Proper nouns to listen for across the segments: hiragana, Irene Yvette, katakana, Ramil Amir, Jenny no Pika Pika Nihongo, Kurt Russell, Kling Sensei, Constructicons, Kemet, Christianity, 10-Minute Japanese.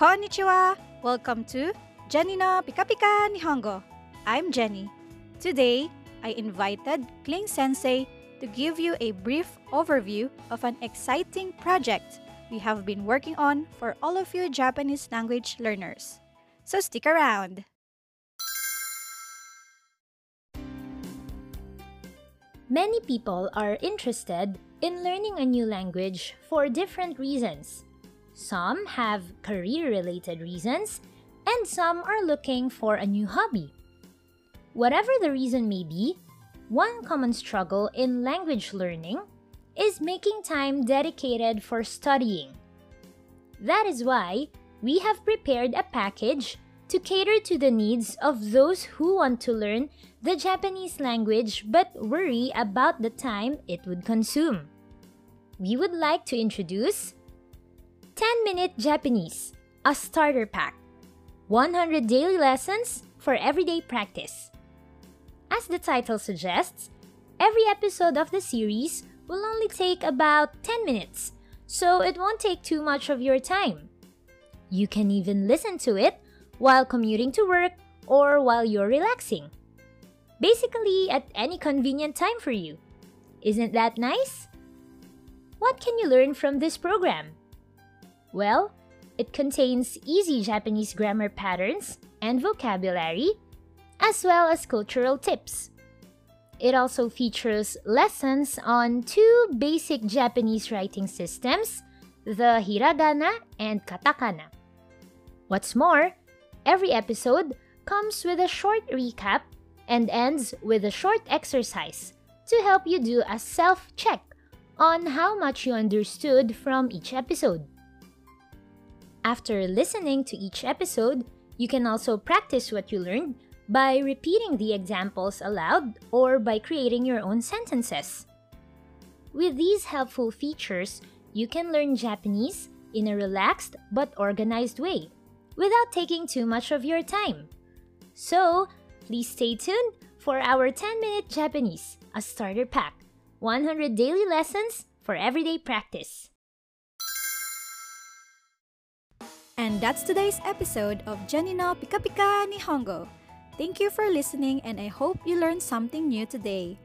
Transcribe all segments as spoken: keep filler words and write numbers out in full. Konnichiwa! Welcome to Jenny no Pika Pika Nihongo. I'm Jenny. Today, I invited Kling Sensei to give you a brief overview of an exciting project we have been working on for all of you Japanese language learners. So stick around! Many people are interested in learning a new language for different reasons. Some have career-related reasons, and some are looking for a new hobby. Whatever the reason may be, one common struggle in language learning is making time dedicated for studying. That is why we have prepared a package to cater to the needs of those who want to learn the Japanese language but worry about the time it would consume. We would like to introduce ten minute Japanese, a starter pack. one hundred daily lessons for everyday practice. As the title suggests, every episode of the series will only take about ten minutes, so it won't take too much of your time. You can even listen to it while commuting to work or while you're relaxing. Basically, at any convenient time for you. Isn't that nice? What can you learn from this program? Well, it contains easy Japanese grammar patterns and vocabulary, as well as cultural tips. It also features lessons on two basic Japanese writing systems, the hiragana and katakana. What's more, every episode comes with a short recap and ends with a short exercise to help you do a self-check on how much you understood from each episode. After listening to each episode, you can also practice what you learned by repeating the examples aloud or by creating your own sentences. With these helpful features, you can learn Japanese in a relaxed but organized way without taking too much of your time. So, please stay tuned for our ten minute Japanese, a starter pack, one hundred daily lessons for everyday practice. And that's today's episode of Jenny no Pika Pika Nihongo. Thank you for listening, and I hope you learned something new today.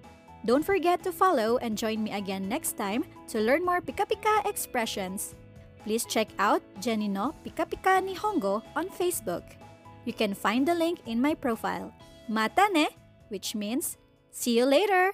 Don't forget to follow and join me again next time to learn more Pika Pika expressions. Please check out Jenny no Pika Pika Nihongo on Facebook. You can find the link in my profile. Mata ne, which means see you later!